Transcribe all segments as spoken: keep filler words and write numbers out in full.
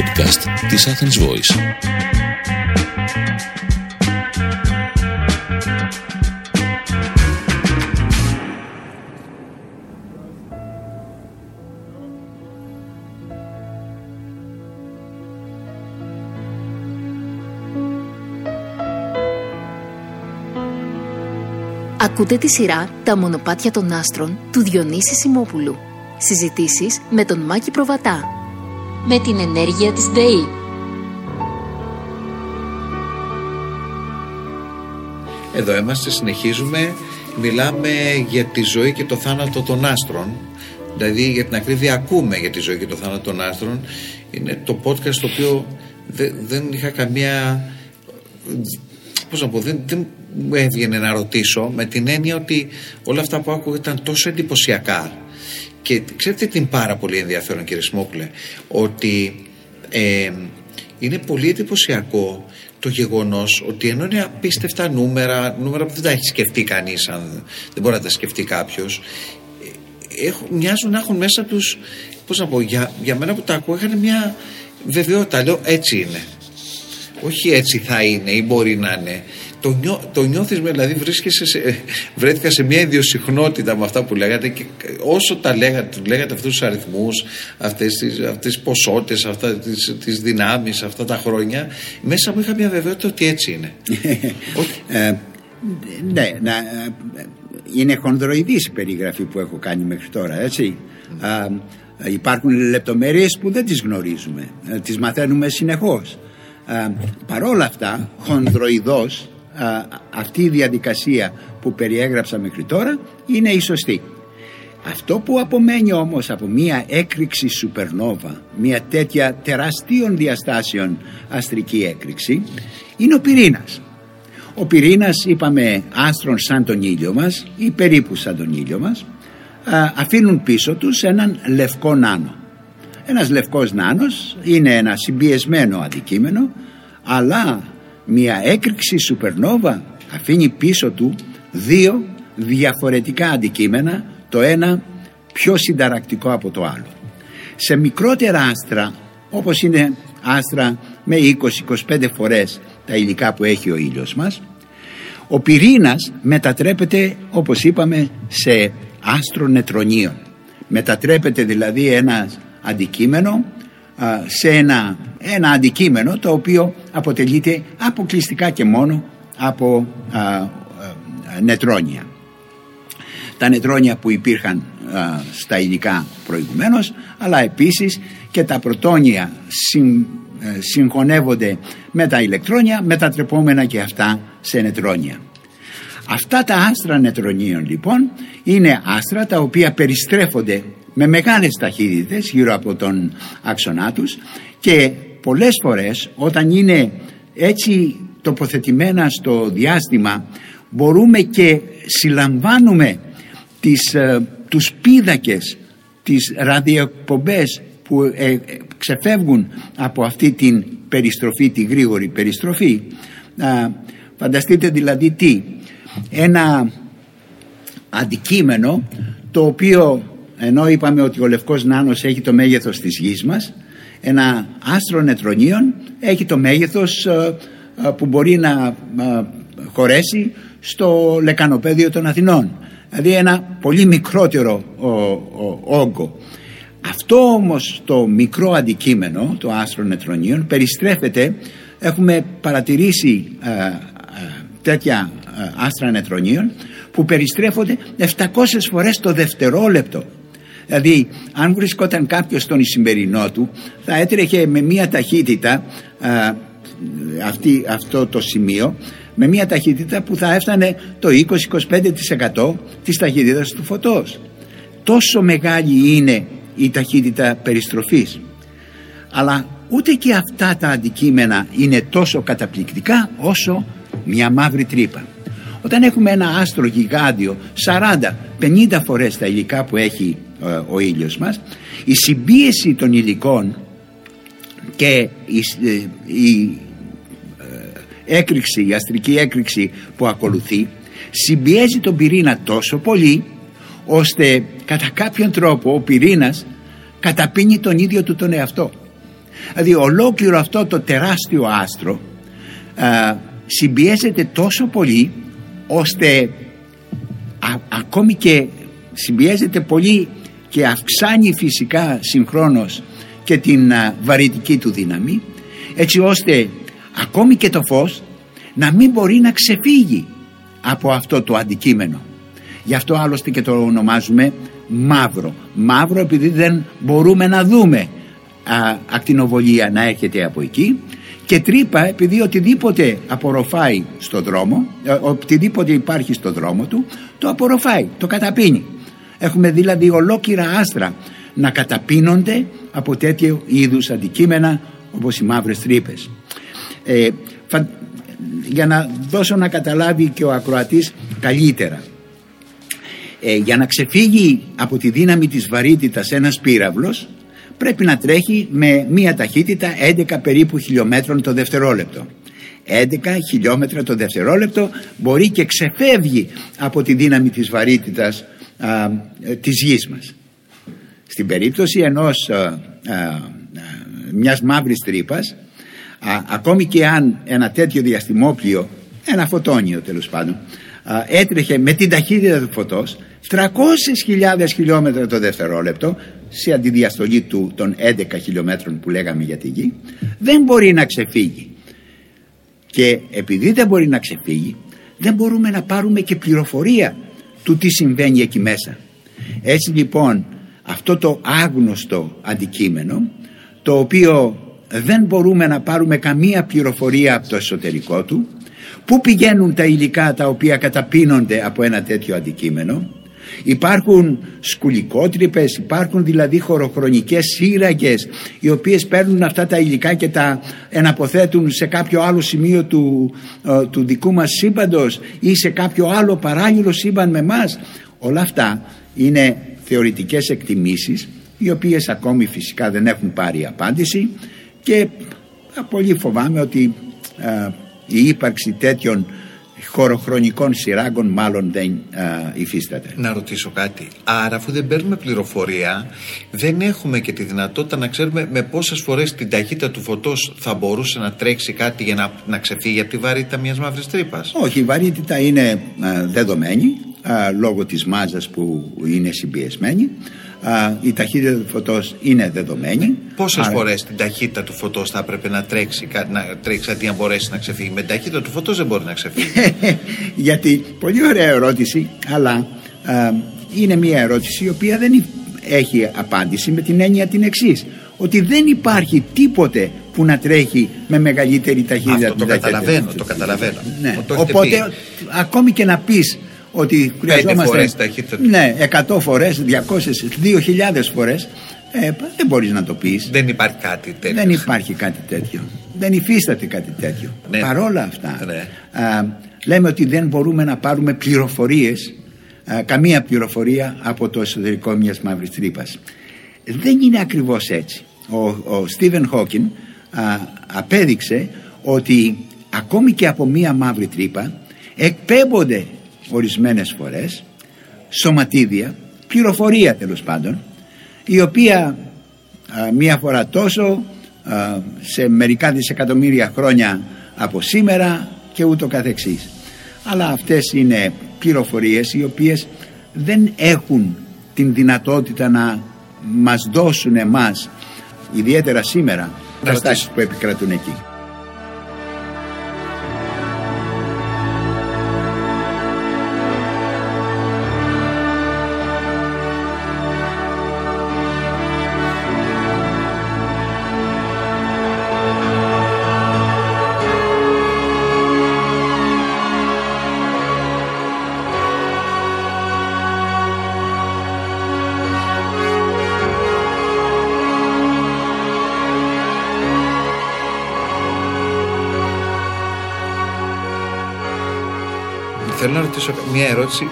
podcast της Athens Voice. Ακούτε τη σειρά «Τα μονοπάτια των άστρων» του Διονύση Σιμόπουλου. Συζητήσεις με τον Μάκη Προβατά. Με την ενέργεια της ΔΕΗ. Εδώ είμαστε, συνεχίζουμε. Μιλάμε για τη ζωή και το θάνατο των άστρων. Δηλαδή, για την ακρίβεια, ακούμε για τη ζωή και το θάνατο των άστρων. Είναι το podcast το οποίο δε, δεν είχα καμία... Πώς να πω, δεν, δεν μου έβγαινε να ρωτήσω, με την έννοια ότι όλα αυτά που άκουγα ήταν τόσο εντυπωσιακά. Και ξέρετε τι είναι πάρα πολύ ενδιαφέρον, κύριε Σιμόπουλε, ότι ε, είναι πολύ εντυπωσιακό το γεγονός ότι ενώ είναι απίστευτα νούμερα, νούμερα που δεν τα έχει σκεφτεί κανείς, αν δεν μπορεί να τα σκεφτεί κάποιος, έχουν, μοιάζουν να έχουν μέσα τους, πώς να πω, για, για μένα που τα ακούω, είχαν μια βεβαιότητα. Λέω, έτσι είναι. Όχι έτσι θα είναι ή μπορεί να είναι. Το, νιώ, το νιώθεις, δηλαδή βρίσκεσαι σε, βρέθηκα σε μια ιδιοσυχνότητα με αυτά που λέγατε, και όσο τα λέγατε, λέγατε αυτούς τους αριθμούς, αυτές τις, αυτές τις ποσότητες, αυτές τις, τις δυνάμεις, αυτά τα χρόνια, μέσα μου είχα μια βεβαιότητα ότι έτσι είναι. ε, ναι, να, είναι χονδροειδής η περιγραφή που έχω κάνει μέχρι τώρα, έτσι. Mm. Ε, υπάρχουν λεπτομέρειες που δεν τις γνωρίζουμε, ε, τις μαθαίνουμε συνεχώς. Uh, παρόλα αυτά, χονδροειδώς uh, αυτή η διαδικασία που περιέγραψα μέχρι τώρα είναι η σωστή. Αυτό που απομένει όμως από μια έκρηξη σουπερνόβα, μια τέτοια τεράστιων διαστάσεων αστρική έκρηξη, είναι ο πυρήνας. Ο πυρήνας, είπαμε, άστρων σαν τον ήλιο μας ή περίπου σαν τον ήλιο μας, uh, αφήνουν πίσω τους έναν λευκό νάνο. Ένας λευκός νάνος είναι ένα συμπιεσμένο αντικείμενο, αλλά μια έκρηξη σουπερνόβα αφήνει πίσω του δύο διαφορετικά αντικείμενα, το ένα πιο συνταρακτικό από το άλλο. Σε μικρότερα άστρα, όπως είναι άστρα με είκοσι με είκοσι πέντε φορές τα υλικά που έχει ο ήλιος μας, ο πυρήνας μετατρέπεται, όπως είπαμε, σε άστρο νετρονίων. Μετατρέπεται δηλαδή ένας αντικείμενο σε ένα, ένα αντικείμενο το οποίο αποτελείται αποκλειστικά και μόνο από α, α, νετρόνια. Τα νετρόνια που υπήρχαν α, στα υλικά προηγουμένως, αλλά επίσης και τα πρωτόνια συν, συγχωνεύονται με τα ηλεκτρόνια, μετατρεπόμενα και αυτά σε νετρόνια. Αυτά τα άστρα νετρονίων, λοιπόν, είναι άστρα τα οποία περιστρέφονται με μεγάλες ταχύτητες γύρω από τον άξονά τους, και πολλές φορές όταν είναι έτσι τοποθετημένα στο διάστημα μπορούμε και συλλαμβάνουμε τις, ε, τους πίδακες, τις ραδιοεκπομπές που ε, ε, ξεφεύγουν από αυτή την περιστροφή, τη γρήγορη περιστροφή. Α, φανταστείτε δηλαδή τι, ένα αντικείμενο το οποίο, ενώ είπαμε ότι ο λευκός νάνος έχει το μέγεθος της γης μας, ένα άστρο νετρονίων έχει το μέγεθος ε, ε, που μπορεί να ε, χωρέσει στο λεκανοπέδιο των Αθηνών. Δηλαδή ένα πολύ μικρότερο ο, ο, όγκο. Αυτό όμως το μικρό αντικείμενο, το άστρο νετρονίων, περιστρέφεται. Έχουμε παρατηρήσει ε, ε, τέτοια ε, άστρα νετρονίων που περιστρέφονται επτακόσιες φορές το δευτερόλεπτο. Δηλαδή, αν βρισκόταν κάποιος στον Ισημερινό του, θα έτρεχε με μία ταχύτητα α, αυτή, αυτό το σημείο, με μία ταχύτητα που θα έφτανε το είκοσι με είκοσι πέντε τοις εκατό της ταχύτητας του φωτός. Τόσο μεγάλη είναι η ταχύτητα περιστροφής. Αλλά ούτε και αυτά τα αντικείμενα είναι τόσο καταπληκτικά όσο μια μαύρη τρύπα. Όταν έχουμε ένα άστρο γιγάντιο σαράντα με πενήντα φορές τα υλικά που έχει ο ήλιος μας, η συμπίεση των υλικών και η, η έκρηξη, η αστρική έκρηξη που ακολουθεί, συμπιέζει τον πυρήνα τόσο πολύ ώστε κατά κάποιον τρόπο ο πυρήνας καταπίνει τον ίδιο του τον εαυτό. Δηλαδή ολόκληρο αυτό το τεράστιο άστρο α, συμπιέζεται τόσο πολύ ώστε α, ακόμη και συμπιέζεται πολύ και αυξάνει φυσικά συγχρόνως και την α, βαρυτική του δύναμη, έτσι ώστε ακόμη και το φως να μην μπορεί να ξεφύγει από αυτό το αντικείμενο. Γι' αυτό άλλωστε και το ονομάζουμε μαύρο. Μαύρο επειδή δεν μπορούμε να δούμε α, ακτινοβολία να έρχεται από εκεί, και τρύπα επειδή οτιδήποτε απορροφάει στο δρόμο, οτιδήποτε υπάρχει στο δρόμο του, το απορροφάει, το καταπίνει. Έχουμε δηλαδή ολόκληρα άστρα να καταπίνονται από τέτοιου είδους αντικείμενα όπως οι μαύρες τρύπες. Ε, φα... Για να δώσω να καταλάβει και ο ακροατής καλύτερα. Ε, για να ξεφύγει από τη δύναμη της βαρύτητας ένας πύραυλος πρέπει να τρέχει με μία ταχύτητα έντεκα περίπου χιλιόμετρων το δευτερόλεπτο. έντεκα χιλιόμετρα το δευτερόλεπτο μπορεί και ξεφεύγει από τη δύναμη της βαρύτητας α, της γης μας. Στην περίπτωση ενός, α, α, μιας μαύρης τρύπας, α, ακόμη και αν ένα τέτοιο διαστημόπλιο, ένα φωτόνιο τέλος πάντων, α, έτρεχε με την ταχύτητα του φωτός τριακόσιες χιλιάδες χιλιόμετρα το δευτερόλεπτο, σε αντιδιαστολή του των έντεκα χιλιόμετρων που λέγαμε για τη γη, δεν μπορεί να ξεφύγει. Και επειδή δεν μπορεί να ξεφύγει, δεν μπορούμε να πάρουμε και πληροφορία του τι συμβαίνει εκεί μέσα. Έτσι λοιπόν αυτό το άγνωστο αντικείμενο, το οποίο δεν μπορούμε να πάρουμε καμία πληροφορία από το εσωτερικό του, πού πηγαίνουν τα υλικά τα οποία καταπίνονται από ένα τέτοιο αντικείμενο, υπάρχουν σκουλικότρυπες, υπάρχουν δηλαδή χωροχρονικές σύραγγες οι οποίες παίρνουν αυτά τα υλικά και τα εναποθέτουν σε κάποιο άλλο σημείο του, του δικού μας σύμπαντος ή σε κάποιο άλλο παράλληλο σύμπαν με μας. Όλα αυτά είναι θεωρητικές εκτιμήσεις οι οποίες ακόμη φυσικά δεν έχουν πάρει απάντηση, και πολύ φοβάμαι ότι α, η ύπαρξη τέτοιων χωροχρονικών σειράγγων μάλλον δεν α, υφίσταται. Να ρωτήσω κάτι. Άρα αφού δεν παίρνουμε πληροφορία, δεν έχουμε και τη δυνατότητα να ξέρουμε με πόσες φορές την ταχύτητα του φωτός θα μπορούσε να τρέξει κάτι για να, να ξεφύγει από τη βαρύτητα μιας μαύρης τρύπας. Όχι, η βαρύτητα είναι α, δεδομένη α, λόγω της μάζας που είναι συμπιεσμένη. Uh, η ταχύτητα του φωτός είναι δεδομένη. Πόσες Άρα... φορές την ταχύτητα του φωτός θα έπρεπε να τρέξει, να τρέξει αντί να μπορέσει να ξεφύγει? Με την ταχύτητα του φωτός δεν μπορεί να ξεφύγει. Γιατί, πολύ ωραία ερώτηση, αλλά uh, είναι μια ερώτηση η οποία δεν έχει απάντηση, με την έννοια την εξής, ότι δεν υπάρχει τίποτε που να τρέχει με μεγαλύτερη ταχύτητα. Αυτό το καταλαβαίνω, το καταλαβαίνω. Ναι. Το Οπότε, ακόμη και να πεις ότι χρειαζόμαστε ναι, εκατό φορές, διακόσιες, δύο χιλιάδες φορές, ε, δεν μπορείς να το πεις. Δεν υπάρχει κάτι τέτοιο. Δεν υπάρχει κάτι τέτοιο. Δεν υφίσταται κάτι τέτοιο. Ναι. Παρόλα αυτά, ναι. α, λέμε ότι δεν μπορούμε να πάρουμε πληροφορίες, α, καμία πληροφορία από το εσωτερικό μιας μαύρης τρύπας. Δεν είναι ακριβώς έτσι. Ο Στίβεν Χόκιν απέδειξε ότι ακόμη και από μία μαύρη τρύπα εκπέμπονται ορισμένες φορές σωματίδια, πληροφορία τέλος πάντων, η οποία α, μία φορά τόσο α, σε μερικά δισεκατομμύρια χρόνια από σήμερα και ούτω καθεξής. Αλλά αυτές είναι πληροφορίες οι οποίες δεν έχουν την δυνατότητα να μας δώσουν εμάς, ιδιαίτερα σήμερα, τα στάσεις που επικρατούν εκεί. Θέλω να ρωτήσω μια ερώτηση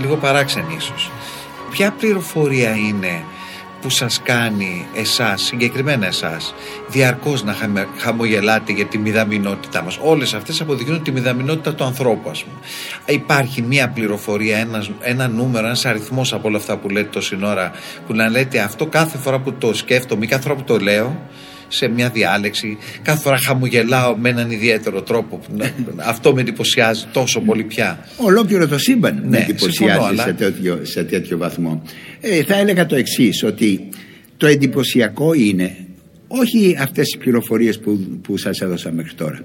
λίγο παράξενη ίσως. Ποια πληροφορία είναι που σας κάνει εσάς, συγκεκριμένα εσάς, διαρκώς να χαμογελάτε για τη μηδαμινότητά μας. Όλες αυτές αποδεικνύουν τη μηδαμινότητα του ανθρώπου, ας πούμε. Υπάρχει μία πληροφορία, ένα, ένα νούμερο, ένας αριθμός από όλα αυτά που λέτε τόση ώρα, που να λέτε αυτό κάθε φορά που το σκέφτομαι, κάθε φορά που το λέω, σε μια διάλεξη, κάθε φορά χαμογελάω με έναν ιδιαίτερο τρόπο. Αυτό με εντυπωσιάζει τόσο πολύ πια. Ολόκληρο το σύμπαν ναι, με εντυπωσιάζει συμφωνώ, αλλά... σε, τέτοιο, σε τέτοιο βαθμό. Ε, θα έλεγα το εξής, ότι το εντυπωσιακό είναι όχι αυτές οι πληροφορίες που, που σας έδωσα μέχρι τώρα.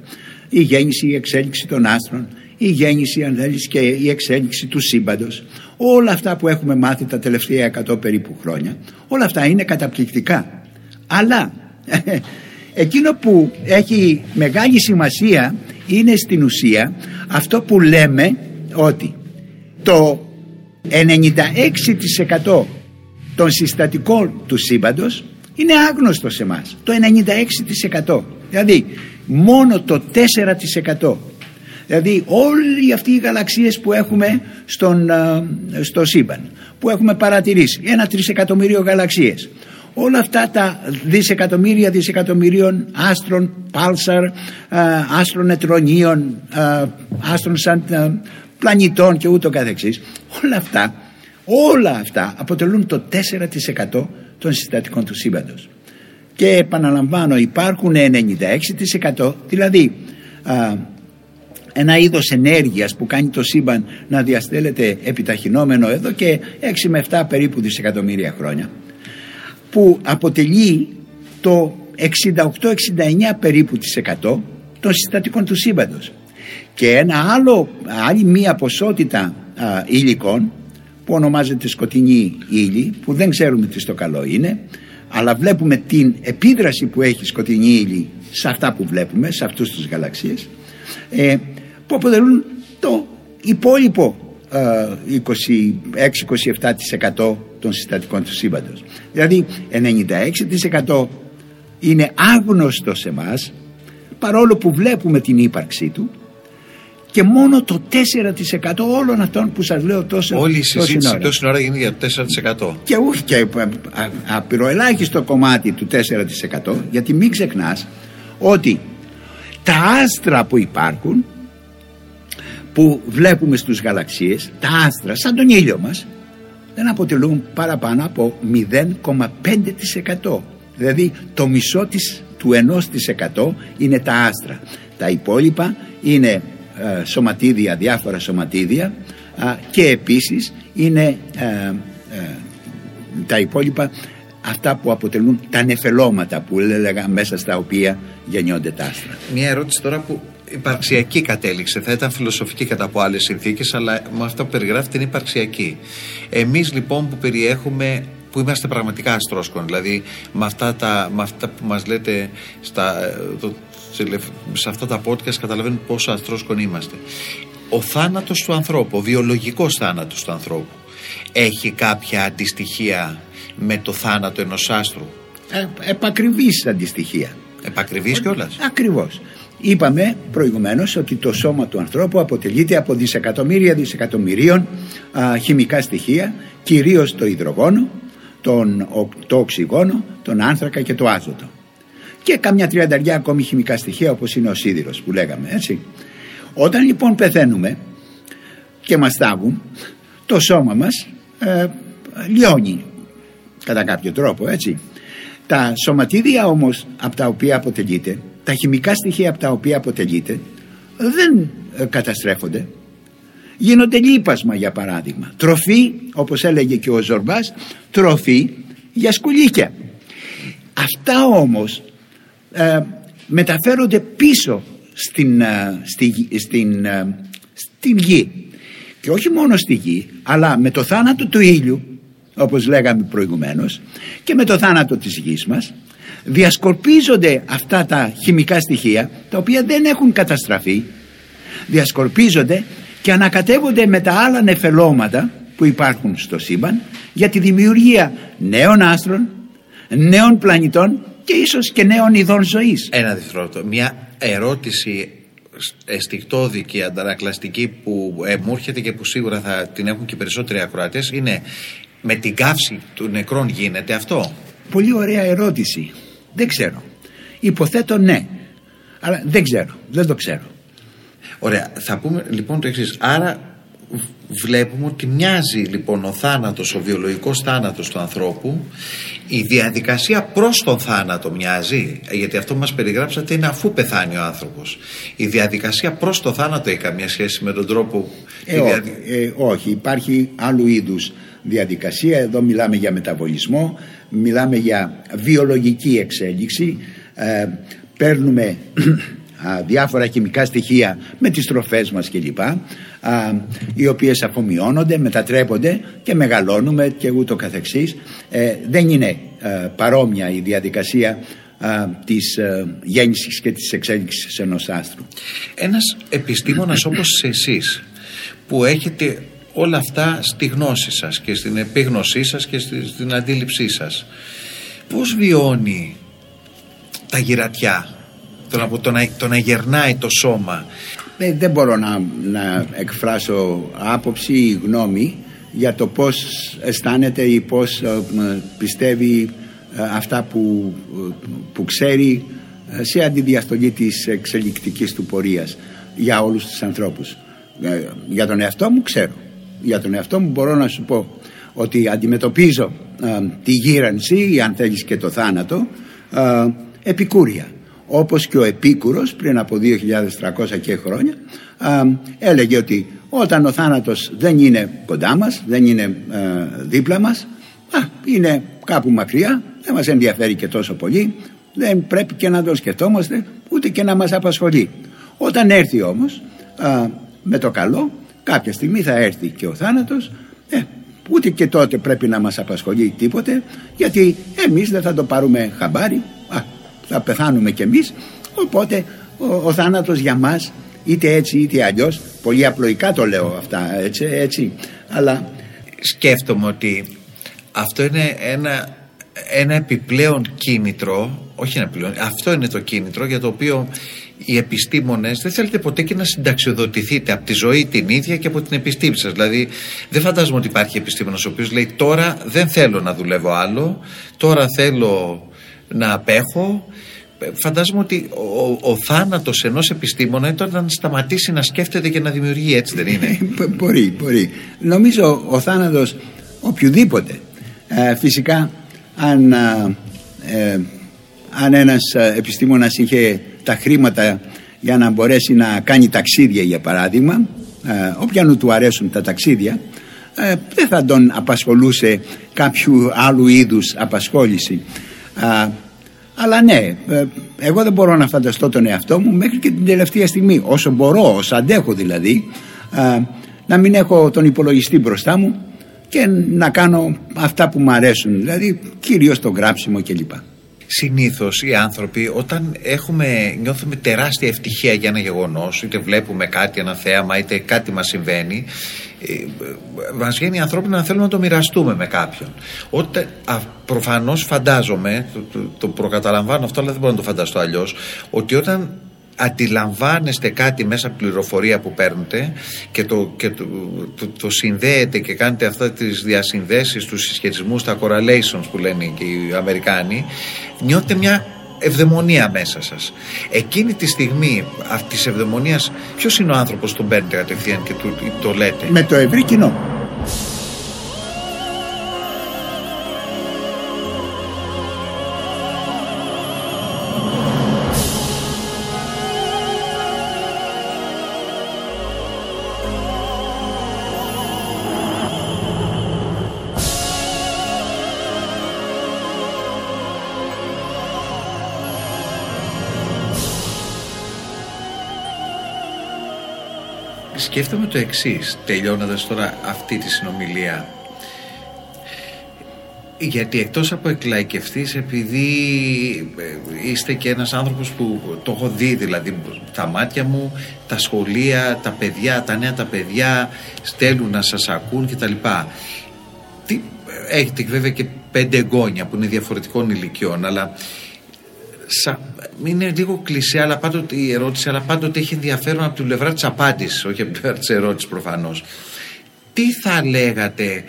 Η γέννηση, η εξέλιξη των άστρων, η γέννηση, αν θέλεις, και η εξέλιξη του σύμπαντος. Όλα αυτά που έχουμε μάθει τα τελευταία εκατό περίπου χρόνια, όλα αυτά είναι καταπληκτικά. Αλλά εκείνο που έχει μεγάλη σημασία είναι στην ουσία αυτό που λέμε, ότι το ενενήντα έξι τοις εκατό των συστατικών του σύμπαντος είναι άγνωστο σε μας. Το ενενήντα έξι τοις εκατό. Δηλαδή μόνο το τέσσερα τοις εκατό. Δηλαδή όλοι αυτοί οι γαλαξίες που έχουμε στον, στο σύμπαν, που έχουμε παρατηρήσει, ένα τρισεκατομμύριο γαλαξίες, όλα αυτά τα δισεκατομμύρια δισεκατομμυρίων άστρων, πάλσαρ, άστρων ετρονίων, άστρων σαν πλανητών και ούτω καθεξής, όλα αυτά, όλα αυτά αποτελούν το τέσσερα τοις εκατό των συστατικών του σύμπαντος. Και επαναλαμβάνω, υπάρχουν ενενήντα έξι τοις εκατό, δηλαδή α, ένα είδος ενέργειας που κάνει το σύμπαν να διαστέλλεται επιταχυνόμενο εδώ και έξι με επτά περίπου δισεκατομμύρια χρόνια, που αποτελεί το εξήντα οκτώ με εξήντα εννέα περίπου της εκατό των συστατικών του σύμπαντος. Και ένα άλλο, άλλη μία ποσότητα α, υλικών που ονομάζεται σκοτεινή ύλη, που δεν ξέρουμε τι στο καλό είναι, αλλά βλέπουμε την επίδραση που έχει σκοτεινή ύλη σε αυτά που βλέπουμε, σε αυτούς τους γαλαξίες, ε, που αποτελούν το υπόλοιπο είκοσι έξι με είκοσι επτά τοις εκατό των συστατικών του σύμπαντος. Δηλαδή ενενήντα έξι τοις εκατό είναι άγνωστο σε μας, παρόλο που βλέπουμε την ύπαρξή του, και μόνο το τέσσερα τοις εκατό όλων αυτών που σας λέω τόσο ώρα. Όλη η συζήτηση τόση ώρα γίνεται για το τέσσερα τοις εκατό. Και όχι και απειροελάχιστο κομμάτι του τέσσερα τοις εκατό, γιατί μην ξεχνάς ότι τα άστρα που υπάρχουν, που βλέπουμε στους γαλαξίες, τα άστρα σαν τον ήλιο μας, δεν αποτελούν παραπάνω από μηδέν κόμμα πέντε τοις εκατό. Δηλαδή το μισό της, του ένα τοις εκατό είναι τα άστρα. Τα υπόλοιπα είναι ε, σωματίδια, διάφορα σωματίδια, α, και επίσης είναι ε, ε, τα υπόλοιπα αυτά που αποτελούν τα νεφελώματα που έλεγα, μέσα στα οποία γεννιόνται τα άστρα. Μια ερώτηση τώρα που υπαρξιακή κατέληξε, θα ήταν φιλοσοφική κατά από άλλες συνθήκες, αλλά με αυτά που περιγράφεται είναι υπαρξιακή. Εμείς λοιπόν που περιέχουμε, που είμαστε πραγματικά αστρόσκον, δηλαδή με αυτά, τα, με αυτά που μας λέτε στα, το, σε, σε αυτά τα podcast, καταλαβαίνουμε πόσο αστρόσκον είμαστε. Ο θάνατος του ανθρώπου, ο βιολογικός θάνατος του ανθρώπου, έχει κάποια αντιστοιχεία με το θάνατο ενός άστρου? Ε, επακριβής αντιστοιχεία. Επακριβής κιόλας. Ακριβώς. Είπαμε προηγουμένως ότι το σώμα του ανθρώπου αποτελείται από δισεκατομμύρια δισεκατομμυρίων α, χημικά στοιχεία, κυρίως το υδρογόνο, τον, ο, το οξυγόνο, τον άνθρακα και το άζωτο. Και καμιά τριανταριά ακόμη χημικά στοιχεία, όπως είναι ο σίδηρος που λέγαμε, έτσι. Όταν λοιπόν πεθαίνουμε και μας θάβουν, το σώμα μας ε, λιώνει κατά κάποιο τρόπο, έτσι. Τα σωματίδια όμως από τα οποία αποτελείται, τα χημικά στοιχεία από τα οποία αποτελείται, δεν ε, καταστρέφονται. Γίνονται λίπασμα, για παράδειγμα. Τροφή, όπως έλεγε και ο Ζορμπάς, τροφή για σκουλίκια. Αυτά όμως ε, μεταφέρονται πίσω στην, ε, στη, στην, ε, στην γη. Και όχι μόνο στη γη, αλλά με το θάνατο του ήλιου, όπως λέγαμε προηγουμένως, και με το θάνατο της γης μας, διασκορπίζονται αυτά τα χημικά στοιχεία, τα οποία δεν έχουν καταστραφεί, διασκορπίζονται και ανακατεύονται με τα άλλα νεφελώματα που υπάρχουν στο σύμπαν, για τη δημιουργία νέων άστρων, νέων πλανητών και ίσως και νέων ειδών ζωής. Ένα δευτερόλεπτο, μια ερώτηση αισθηκτώδη και αντανακλαστική που μου έρχεται και που σίγουρα θα την έχουν και περισσότεροι ακροατές, είναι με την καύση των νεκρών γίνεται αυτό? Πολύ ωραία ερώτηση. Δεν ξέρω. Υποθέτω ναι. Αλλά δεν ξέρω. Δεν το ξέρω. Ωραία. Θα πούμε λοιπόν το εξής. Άρα βλέπουμε ότι μοιάζει λοιπόν ο θάνατος, ο βιολογικός θάνατος του ανθρώπου, η διαδικασία προς τον θάνατο μοιάζει, γιατί αυτό μας περιγράψατε είναι αφού πεθάνει ο άνθρωπος. Η διαδικασία προς τον θάνατο έχει καμία σχέση με τον τρόπο? Ε, όχι, δια... ε, όχι, υπάρχει άλλου είδους διαδικασία. Εδώ μιλάμε για μεταβολισμό, μιλάμε για βιολογική εξέλιξη, ε, παίρνουμε διάφορα χημικά στοιχεία με τις τροφές μας κλπ, οι οποίες αφομοιώνονται, μετατρέπονται και μεγαλώνουμε και ούτω καθεξής. Ε, δεν είναι ε, παρόμοια η διαδικασία α, της ε, γέννησης και της εξέλιξης ενός άστρου. Ένας επιστήμονας όπως εσείς που έχετε όλα αυτά στη γνώση σας και στην επίγνωσή σας και στην αντίληψή σας, πώς βιώνει τα γυρατιά, το να, το να γερνάει το σώμα? Ε, δεν μπορώ να, να εκφράσω άποψη ή γνώμη για το πώς αισθάνεται ή πώς ε, πιστεύει ε, αυτά που, ε, που ξέρει ε, σε αντιδιαστολή της εξελικτικής του πορείας για όλους τους ανθρώπους. Ε, για τον εαυτό μου ξέρω. Για τον εαυτό μου μπορώ να σου πω ότι αντιμετωπίζω ε, τη γύρανση ή αν θέλεις και το θάνατο ε, επικούρια. Όπως και ο Επίκουρος πριν από δύο χιλιάδες τριακόσια και χρόνια α, έλεγε ότι όταν ο θάνατος δεν είναι κοντά μας, δεν είναι α, δίπλα μας, α, είναι κάπου μακριά, δεν μας ενδιαφέρει και τόσο πολύ, δεν πρέπει και να το σκεφτόμαστε ούτε και να μας απασχολεί. Όταν έρθει όμως α, με το καλό, κάποια στιγμή θα έρθει και ο θάνατος, ε, ούτε και τότε πρέπει να μας απασχολεί τίποτε, γιατί εμείς δεν θα το πάρουμε χαμπάρι, α, θα πεθάνουμε κι εμείς, οπότε ο, ο θάνατος για μας, είτε έτσι είτε αλλιώς, πολύ απλοϊκά το λέω αυτά, έτσι, έτσι, αλλά σκέφτομαι ότι αυτό είναι ένα, ένα επιπλέον κίνητρο, όχι ένα επιπλέον, αυτό είναι το κίνητρο για το οποίο οι επιστήμονες δεν θέλετε ποτέ και να συνταξιοδοτηθείτε από τη ζωή την ίδια και από την επιστήμη σας. Δηλαδή δεν φαντάζομαι ότι υπάρχει επιστήμονας ο οποίος λέει τώρα δεν θέλω να δουλεύω άλλο, τώρα θέλω να απέχω. Φαντάζομαι ότι ο, ο, ο θάνατος ενός επιστήμονα είναι τώρα να σταματήσει να σκέφτεται και να δημιουργεί, έτσι δεν είναι? Μπορεί, μπορεί. Νομίζω ο θάνατος οποιοδήποτε. Ε, φυσικά αν, ε, αν ένας επιστήμονας είχε τα χρήματα για να μπορέσει να κάνει ταξίδια για παράδειγμα, ε, όποιανού του αρέσουν τα ταξίδια, ε, δεν θα τον απασχολούσε κάποιου άλλου είδους απασχόληση. Α, αλλά ναι, ε, εγώ δεν μπορώ να φανταστώ τον εαυτό μου μέχρι και την τελευταία στιγμή, όσο μπορώ, όσο αντέχω δηλαδή, α, να μην έχω τον υπολογιστή μπροστά μου και να κάνω αυτά που μου αρέσουν, δηλαδή κυρίως το γράψιμο κλπ. Συνήθως οι άνθρωποι όταν έχουμε, νιώθουμε τεράστια ευτυχία για ένα γεγονός, είτε βλέπουμε κάτι, ένα θέαμα, είτε κάτι μας συμβαίνει, μας βγαίνει οι ανθρώποι να θέλουμε να το μοιραστούμε με κάποιον. Όταν, α, προφανώς φαντάζομαι, το, το, το προκαταλαμβάνω αυτό, αλλά δεν μπορώ να το φανταστώ αλλιώς, ότι όταν αντιλαμβάνεστε κάτι μέσα από πληροφορία που παίρνετε και, το, και το, το, το συνδέετε και κάνετε αυτά τις διασυνδέσεις, τους συσχετισμούς, τα correlations που λένε και οι Αμερικάνοι, νιώτε μια ευδαιμονία μέσα σας. Εκείνη τη στιγμή αυτής της ευδαιμονίας, ποιος είναι ο άνθρωπος που τον παίρνετε κατευθείαν και του, το λέτε? Με το ευρύ κοινό. Σκέφτομαι το εξής, τελειώνοντας τώρα αυτή τη συνομιλία, γιατί εκτός από εκλαϊκευτής, επειδή είστε και ένας άνθρωπος που το έχω δει δηλαδή τα μάτια μου, τα σχολεία, τα παιδιά, τα νέα τα παιδιά στέλνουν να σας ακούν κτλ. Τι, έχετε βέβαια και πέντε εγγόνια που είναι διαφορετικών ηλικιών, αλλά σα, είναι λίγο κλισέ αλλά πάντοτε η ερώτηση, αλλά πάντοτε έχει ενδιαφέρον από την πλευρά της απάντησης, όχι από την πλευρά της ερώτησης προφανώς. Τι θα λέγατε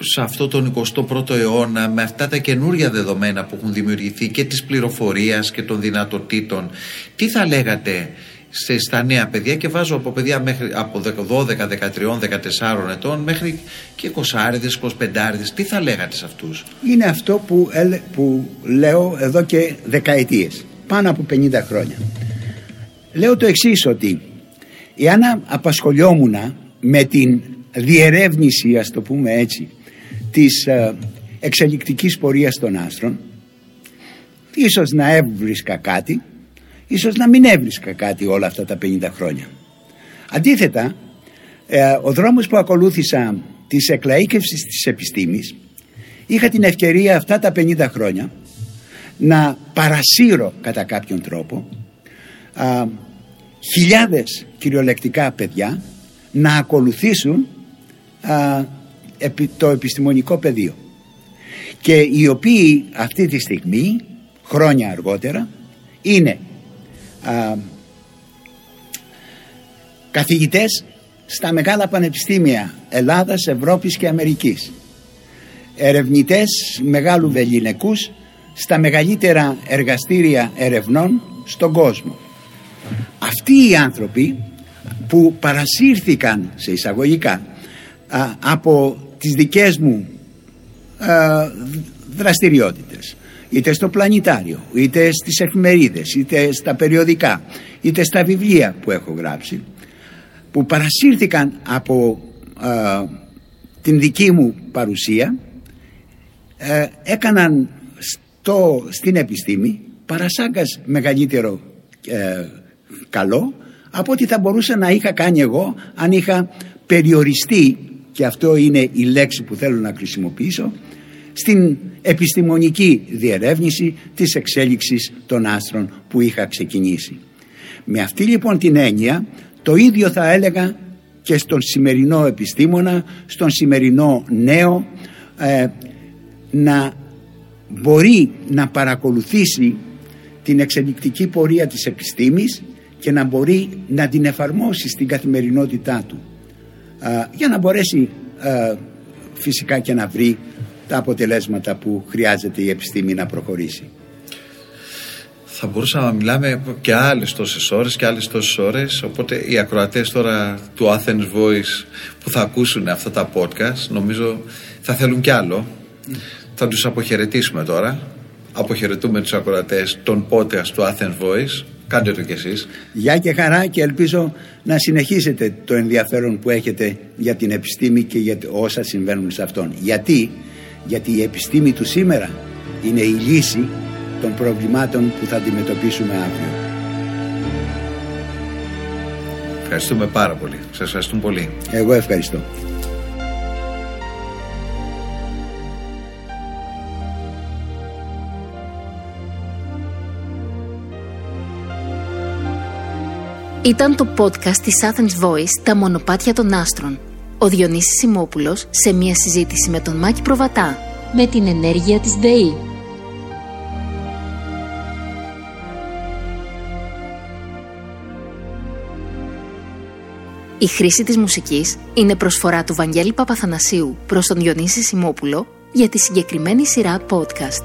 σε αυτό τον εικοστό πρώτο αιώνα, με αυτά τα καινούρια δεδομένα που έχουν δημιουργηθεί και της πληροφορίας και των δυνατοτήτων, τι θα λέγατε σε, στα νέα παιδιά, και βάζω από παιδιά μέχρι, από δώδεκα, δεκατρία, δεκατέσσερα ετών μέχρι και εικοσάριδες, εικοσιπεντάριδες, τι θα λέγατε σε αυτούς? Είναι αυτό που, έλε, που λέω εδώ και δεκαετίες, πάνω από πενήντα χρόνια. Λέω το εξής, ότι εάν απασχολιόμουν με την διερεύνηση, ας το πούμε έτσι, της εξελικτικής πορείας των άστρων, ίσως να έβρισκα κάτι, ίσως να μην έβρισκα κάτι όλα αυτά τα πενήντα χρόνια. Αντίθετα, ο δρόμος που ακολούθησα της εκλαΐκευσης της επιστήμης, είχα την ευκαιρία αυτά τα πενήντα χρόνια να παρασύρω κατά κάποιον τρόπο χιλιάδες κυριολεκτικά παιδιά να ακολουθήσουν α, επί, το επιστημονικό πεδίο, και οι οποίοι αυτή τη στιγμή, χρόνια αργότερα, είναι α, καθηγητές στα μεγάλα πανεπιστήμια Ελλάδας, Ευρώπης και Αμερικής, ερευνητές μεγάλου βεληνικούς στα μεγαλύτερα εργαστήρια ερευνών στον κόσμο. Αυτοί οι άνθρωποι που παρασύρθηκαν, σε εισαγωγικά, α, από τις δικές μου α, δραστηριότητες, είτε στο πλανητάριο, είτε στις εφημερίδες, είτε στα περιοδικά, είτε στα βιβλία που έχω γράψει, που παρασύρθηκαν από α, την δική μου παρουσία, α, έκαναν στο, στην επιστήμη παρασάγκας μεγαλύτερο α, καλό από ό,τι θα μπορούσα να είχα κάνει εγώ αν είχα περιοριστεί, και αυτό είναι η λέξη που θέλω να χρησιμοποιήσω, στην επιστημονική διερεύνηση της εξέλιξης των άστρων που είχα ξεκινήσει. Με αυτή λοιπόν την έννοια, το ίδιο θα έλεγα και στον σημερινό επιστήμονα, στον σημερινό νέο, ε, να μπορεί να παρακολουθήσει την εξελικτική πορεία της επιστήμης και να μπορεί να την εφαρμόσει στην καθημερινότητά του, α, για να μπορέσει α, φυσικά και να βρει τα αποτελέσματα που χρειάζεται η επιστήμη να προχωρήσει. Θα μπορούσαμε να μιλάμε και άλλες τόσες ώρες και άλλες τόσες ώρες, οπότε οι ακροατές τώρα του Athens Voice που θα ακούσουν αυτά τα podcast, νομίζω θα θέλουν κι άλλο. Mm. Θα τους αποχαιρετήσουμε τώρα. Αποχαιρετούμε τους ακροατές των podcast του Athens Voice. Κάντε το κι εσείς. Γεια και χαρά, και ελπίζω να συνεχίσετε το ενδιαφέρον που έχετε για την επιστήμη και για όσα συμβαίνουν σε αυτόν. Γιατί, γιατί η επιστήμη του σήμερα είναι η λύση των προβλημάτων που θα αντιμετωπίσουμε αύριο. Ευχαριστούμε πάρα πολύ. Σας ευχαριστούμε πολύ. Εγώ ευχαριστώ. Ήταν το podcast της Athens Voice «Τα μονοπάτια των άστρων». Ο Διονύσης Σιμόπουλος σε μια συζήτηση με τον Μάκη Προβατά με την ενέργεια της ΔΕΗ. Η χρήση της μουσικής είναι προσφορά του Βαγγέλη Παπαθανασίου προς τον Διονύση Σιμόπουλο για τη συγκεκριμένη σειρά podcast.